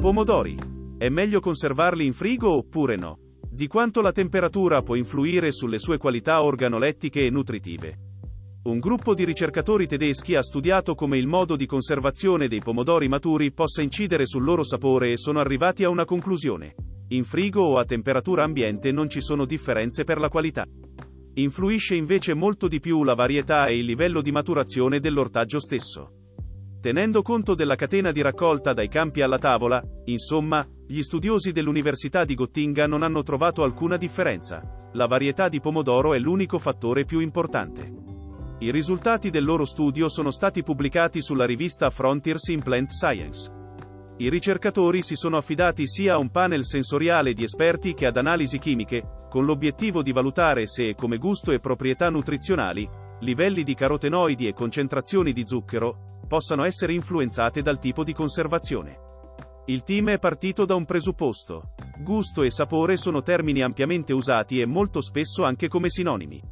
Pomodori. È meglio conservarli in frigo oppure no? Di quanto la temperatura può influire sulle sue qualità organolettiche e nutritive. Un gruppo di ricercatori tedeschi ha studiato come il modo di conservazione dei pomodori maturi possa incidere sul loro sapore e sono arrivati a una conclusione. In frigo o a temperatura ambiente non ci sono differenze per la qualità. Influisce invece molto di più la varietà e il livello di maturazione dell'ortaggio stesso. Tenendo conto della catena di raccolta dai campi alla tavola, insomma, gli studiosi dell'Università di Gottinga non hanno trovato alcuna differenza. La varietà di pomodoro è l'unico fattore più importante. I risultati del loro studio sono stati pubblicati sulla rivista Frontiers in Plant Science. I ricercatori si sono affidati sia a un panel sensoriale di esperti che ad analisi chimiche, con l'obiettivo di valutare se e come gusto e proprietà nutrizionali, livelli di carotenoidi e concentrazioni di zucchero, possano essere influenzate dal tipo di conservazione. Il team è partito da un presupposto. Gusto e sapore sono termini ampiamente usati e molto spesso anche come sinonimi.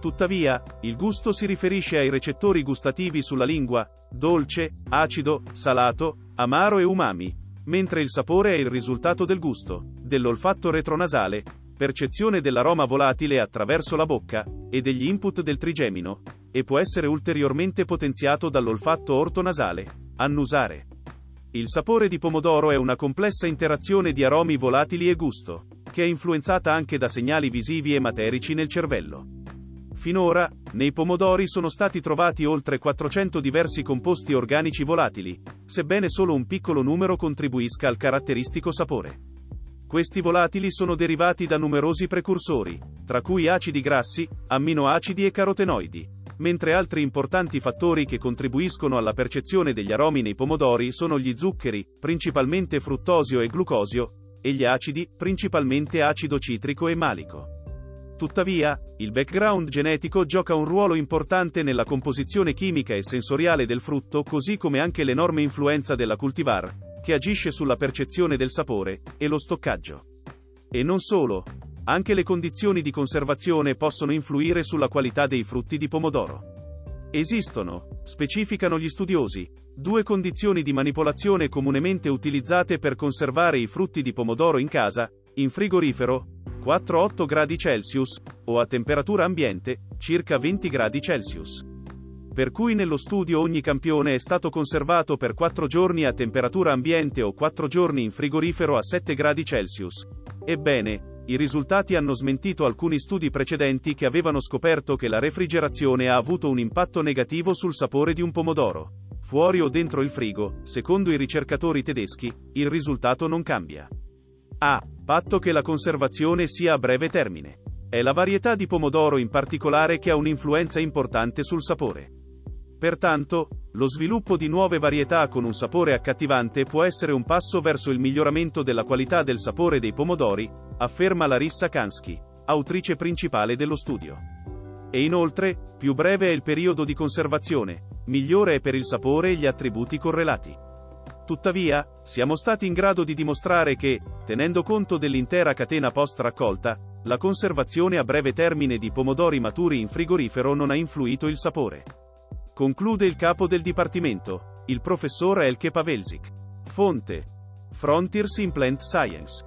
Tuttavia, il gusto si riferisce ai recettori gustativi sulla lingua, dolce, acido, salato, amaro e umami, mentre il sapore è il risultato del gusto, dell'olfatto retronasale, percezione dell'aroma volatile attraverso la bocca, e degli input del trigemino, e può essere ulteriormente potenziato dall'olfatto ortonasale, annusare. Il sapore di pomodoro è una complessa interazione di aromi volatili e gusto, che è influenzata anche da segnali visivi e materici nel cervello. Finora, nei pomodori sono stati trovati oltre 400 diversi composti organici volatili, sebbene solo un piccolo numero contribuisca al caratteristico sapore. Questi volatili sono derivati da numerosi precursori, tra cui acidi grassi, amminoacidi e carotenoidi, mentre altri importanti fattori che contribuiscono alla percezione degli aromi nei pomodori sono gli zuccheri, principalmente fruttosio e glucosio, e gli acidi, principalmente acido citrico e malico. Tuttavia, il background genetico gioca un ruolo importante nella composizione chimica e sensoriale del frutto, così come anche l'enorme influenza della cultivar, che agisce sulla percezione del sapore, e lo stoccaggio. E non solo, anche le condizioni di conservazione possono influire sulla qualità dei frutti di pomodoro. Esistono, specificano gli studiosi, due condizioni di manipolazione comunemente utilizzate per conservare i frutti di pomodoro in casa, in frigorifero, 4-8 gradi Celsius, o a temperatura ambiente, circa 20 gradi Celsius. Per cui nello studio ogni campione è stato conservato per 4 giorni a temperatura ambiente o 4 giorni in frigorifero a 7 gradi Celsius. Ebbene, i risultati hanno smentito alcuni studi precedenti che avevano scoperto che la refrigerazione ha avuto un impatto negativo sul sapore di un pomodoro. Fuori o dentro il frigo, secondo i ricercatori tedeschi, il risultato non cambia. A patto che la conservazione sia a breve termine. È la varietà di pomodoro in particolare che ha un'influenza importante sul sapore. Pertanto, lo sviluppo di nuove varietà con un sapore accattivante può essere un passo verso il miglioramento della qualità del sapore dei pomodori, afferma Larissa Kansky, autrice principale dello studio. E inoltre, più breve è il periodo di conservazione, migliore è per il sapore e gli attributi correlati. Tuttavia, siamo stati in grado di dimostrare che, tenendo conto dell'intera catena post-raccolta, la conservazione a breve termine di pomodori maturi in frigorifero non ha influito il sapore. Conclude il capo del dipartimento, il professor Elke Pavelsic. Fonte: Frontiers in Plant Science.